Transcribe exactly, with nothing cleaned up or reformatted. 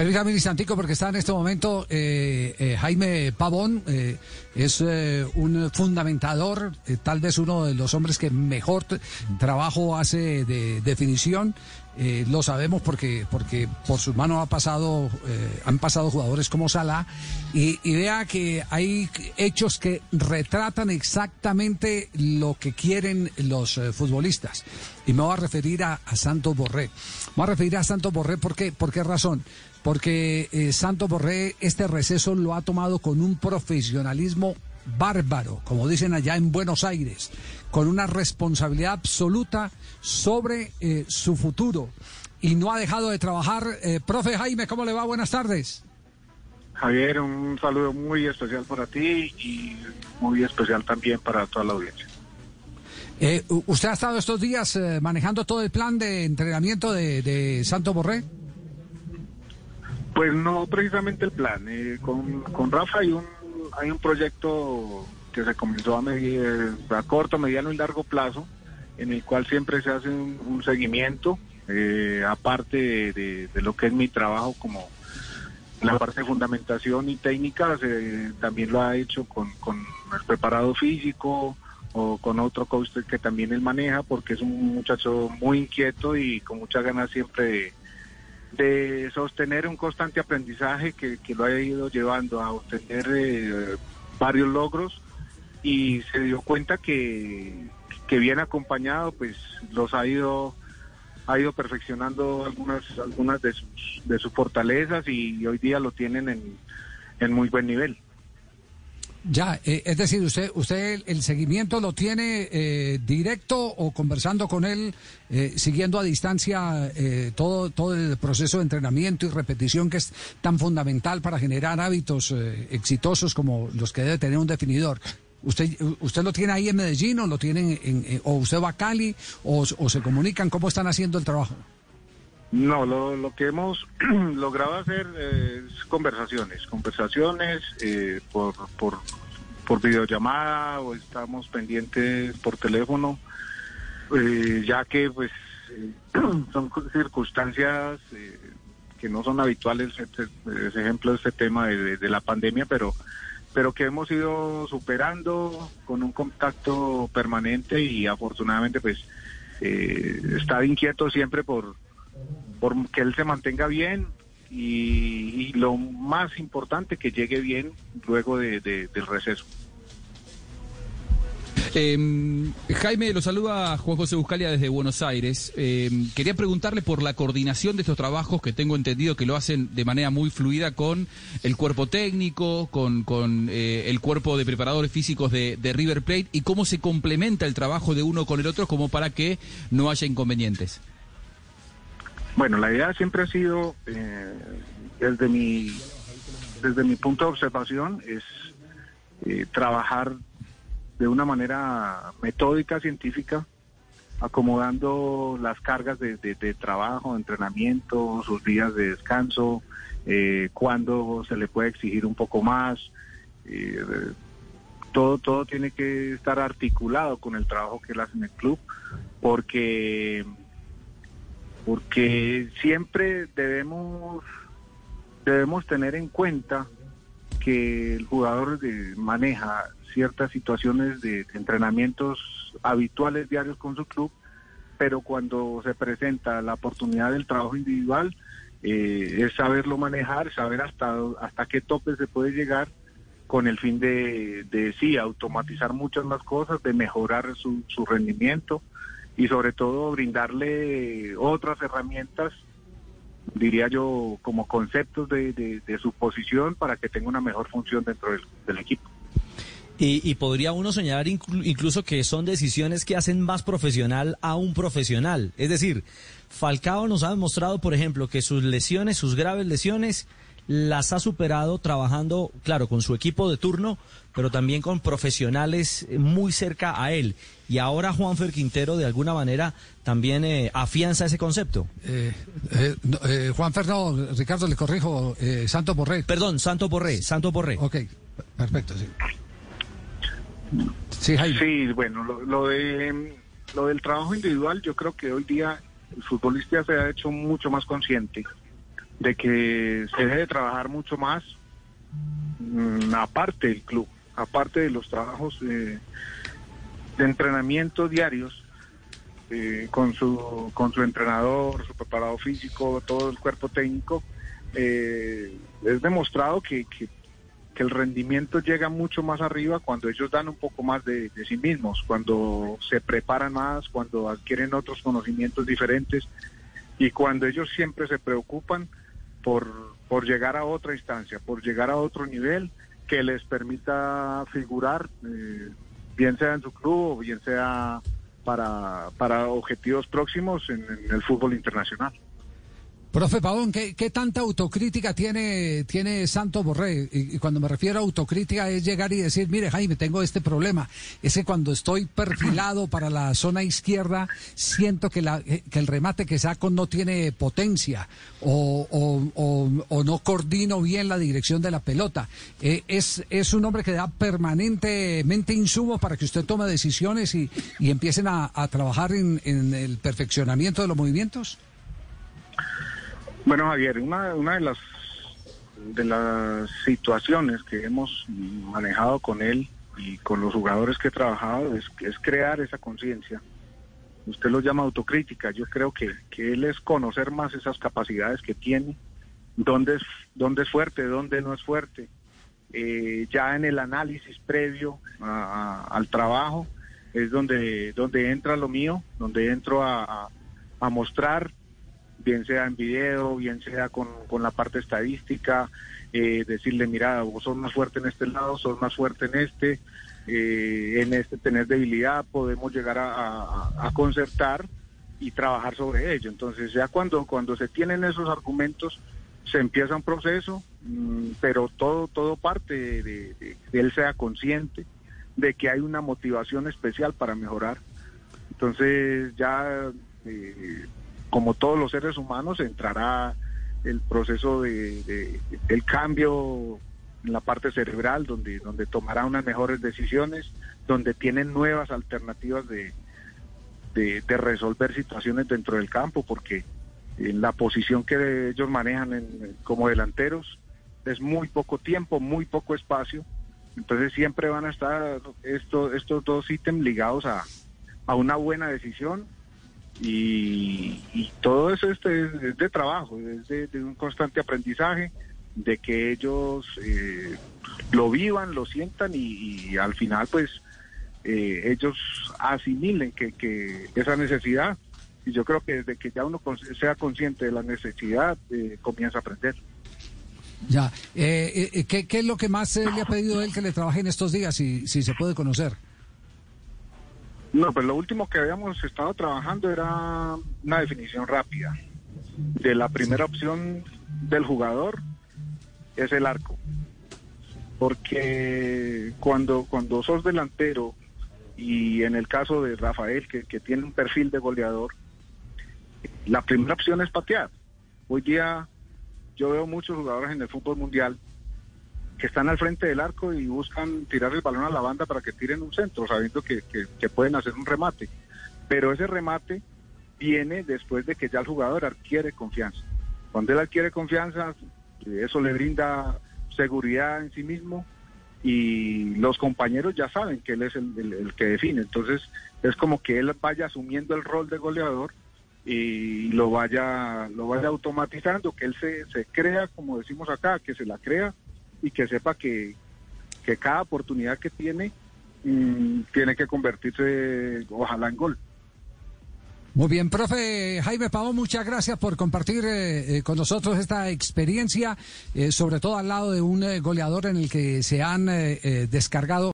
Permítame un instantico porque está en este momento eh, eh, Jaime Pavón, eh, es eh, un fundamentador, eh, tal vez uno de los hombres que mejor trabajo hace de definición. Eh, lo sabemos porque porque por sus manos ha pasado eh, han pasado jugadores como Salah y, y vea que hay hechos que retratan exactamente lo que quieren los eh, futbolistas. Y me voy a referir a, a Santos Borré. Me voy a referir a Santos Borré porque, ¿por qué razón? Porque eh, Santos Borré este receso lo ha tomado con un profesionalismo bárbaro, como dicen allá en Buenos Aires, con una responsabilidad absoluta sobre eh, su futuro, y no ha dejado de trabajar. eh, profe Jaime, ¿cómo le va? Buenas tardes. Javier, un saludo muy especial para ti y muy especial también para toda la audiencia. eh, ¿Usted ha estado estos días eh, manejando todo el plan de entrenamiento de, de Santos Borré? Pues no precisamente el plan, eh, con, con Rafa y un Hay un proyecto que se comenzó a, medir, a corto, mediano y largo plazo, en el cual siempre se hace un, un seguimiento, eh, aparte de, de, de lo que es mi trabajo como la parte de fundamentación y técnica, eh, también lo ha hecho con, con el preparado físico o con otro coach que también él maneja, porque es un muchacho muy inquieto y con muchas ganas siempre de... de sostener un constante aprendizaje que, que lo ha ido llevando a obtener eh, varios logros, y se dio cuenta que, que bien acompañado pues los ha ido ha ido perfeccionando algunas algunas de sus, de sus fortalezas, y hoy día lo tienen en, en muy buen nivel. Ya, eh, es decir, usted usted el, el seguimiento lo tiene eh, directo o conversando con él, eh, siguiendo a distancia eh, todo todo el proceso de entrenamiento y repetición que es tan fundamental para generar hábitos eh, exitosos como los que debe tener un definidor. ¿Usted usted lo tiene ahí en Medellín, o lo tienen en, en, o usted va a Cali, o, o se comunican? ¿Cómo están haciendo el trabajo? No, lo, lo que hemos logrado hacer es conversaciones, conversaciones eh, por, por, por videollamada, o estamos pendientes por teléfono, eh, ya que pues eh, son circunstancias eh, que no son habituales, este, este ejemplo, este tema de, de, de la pandemia, pero, pero que hemos ido superando con un contacto permanente, y afortunadamente pues eh, está inquieto siempre por... por que él se mantenga bien, y, y lo más importante, que llegue bien luego de, de, del receso. Eh, Jaime, lo saluda Juan José Buscaglia desde Buenos Aires. Eh, quería preguntarle por la coordinación de estos trabajos, que tengo entendido que lo hacen de manera muy fluida con el cuerpo técnico, con, con eh, el cuerpo de preparadores físicos de, de River Plate, y cómo se complementa el trabajo de uno con el otro como para que no haya inconvenientes. Bueno, la idea siempre ha sido, eh, desde mi desde mi punto de observación, es eh, trabajar de una manera metódica, científica, acomodando las cargas de, de, de trabajo, de entrenamiento, sus días de descanso, eh, cuándo se le puede exigir un poco más. Eh, todo todo tiene que estar articulado con el trabajo que él hace en el club, porque... porque siempre debemos debemos tener en cuenta que el jugador de, maneja ciertas situaciones de entrenamientos habituales diarios con su club, pero cuando se presenta la oportunidad del trabajo individual, eh, es saberlo manejar, saber hasta hasta qué tope se puede llegar, con el fin de, de sí, automatizar muchas más cosas, de mejorar su, su rendimiento, y sobre todo brindarle otras herramientas, diría yo, como conceptos de, de, de su posición, para que tenga una mejor función dentro del, del equipo. Y, y podría uno soñar incluso que son decisiones que hacen más profesional a un profesional. Es decir, Falcao nos ha demostrado, por ejemplo, que sus lesiones, sus graves lesiones, las ha superado trabajando, claro, con su equipo de turno, pero también con profesionales muy cerca a él. Y ahora Juanfer Quintero, de alguna manera, también eh, afianza ese concepto. Eh, eh, no, eh, Juanfer, no, Ricardo, le corrijo, eh, Santos Borré. Perdón, Santos Borré, Santos Borré. Ok, perfecto, sí. Sí, Jaime. Sí, bueno, lo, lo, de, lo del trabajo individual, yo creo que hoy día el futbolista se ha hecho mucho más consciente de que se debe trabajar mucho más mmm, aparte del club, aparte de los trabajos eh, de entrenamiento diarios eh, con su con su entrenador, su preparado físico, todo el cuerpo técnico. Eh, es demostrado que, que, que el rendimiento llega mucho más arriba cuando ellos dan un poco más de, de sí mismos, cuando se preparan más, cuando adquieren otros conocimientos diferentes y cuando ellos siempre se preocupan por, por llegar a otra instancia, por llegar a otro nivel que les permita figurar, eh, bien sea en su club o bien sea para, para objetivos próximos en, en el fútbol internacional. Profe Pavón, ¿qué, ¿qué tanta autocrítica tiene tiene Santos Borré? Y, y cuando me refiero a autocrítica es llegar y decir, mire Jaime, tengo este problema. Es que cuando estoy perfilado para la zona izquierda, siento que, la, que el remate que saco no tiene potencia o, o, o, o no coordino bien la dirección de la pelota. Eh, es, es un hombre que da permanentemente insumos para que usted tome decisiones y, y empiecen a, a trabajar en, en el perfeccionamiento de los movimientos. Bueno, Javier, una, una de las de las situaciones que hemos manejado con él y con los jugadores que he trabajado es, es crear esa conciencia. Usted lo llama autocrítica. Yo creo que, que él es conocer más esas capacidades que tiene, dónde es, dónde es fuerte, dónde no es fuerte. Eh, ya en el análisis previo a, a, al trabajo es donde, donde entra lo mío, donde entro a, a, a mostrar, bien sea en video, bien sea con, con la parte estadística, eh, decirle, mira, vos sos más fuerte en este lado, sos más fuerte en este, eh, en este tenés debilidad, podemos llegar a, a, a concertar y trabajar sobre ello. Entonces ya cuando, cuando se tienen esos argumentos, se empieza un proceso, mmm, pero todo, todo parte de, de, de que él sea consciente de que hay una motivación especial para mejorar. Entonces ya... Eh, como todos los seres humanos, entrará el proceso de, de, del cambio en la parte cerebral, donde, donde tomará unas mejores decisiones, donde tienen nuevas alternativas de, de, de resolver situaciones dentro del campo, porque en la posición que ellos manejan en, como delanteros es muy poco tiempo, muy poco espacio, entonces siempre van a estar estos, estos dos ítems ligados a, a una buena decisión. Y, y todo eso este es, es de trabajo, es de, de un constante aprendizaje, de que ellos eh, lo vivan, lo sientan y, y al final pues eh, ellos asimilen que, que esa necesidad, y yo creo que desde que ya uno sea consciente de la necesidad eh, comienza a aprender. Ya, eh, eh, ¿qué, ¿qué es lo que más eh, le ha pedido él que le trabaje en estos días, si, si se puede conocer? No, pues lo último que habíamos estado trabajando era una definición rápida. De la primera opción del jugador es el arco. Porque cuando, cuando sos delantero, y en el caso de Rafael, que, que tiene un perfil de goleador, la primera opción es patear. Hoy día yo veo muchos jugadores en el fútbol mundial que están al frente del arco y buscan tirar el balón a la banda para que tiren un centro, sabiendo que, que, que pueden hacer un remate. Pero ese remate viene después de que ya el jugador adquiere confianza. Cuando él adquiere confianza, eso le brinda seguridad en sí mismo y los compañeros ya saben que él es el, el, el que define. Entonces es como que él vaya asumiendo el rol de goleador y lo vaya, lo vaya automatizando, que él se, se crea, como decimos acá, que se la crea, y que sepa que, que cada oportunidad que tiene mmm, tiene que convertirse ojalá en gol. Muy bien, profe Jaime Pavón, muchas gracias por compartir eh, eh, con nosotros esta experiencia, eh, sobre todo al lado de un eh, goleador en el que se han eh, eh, descargado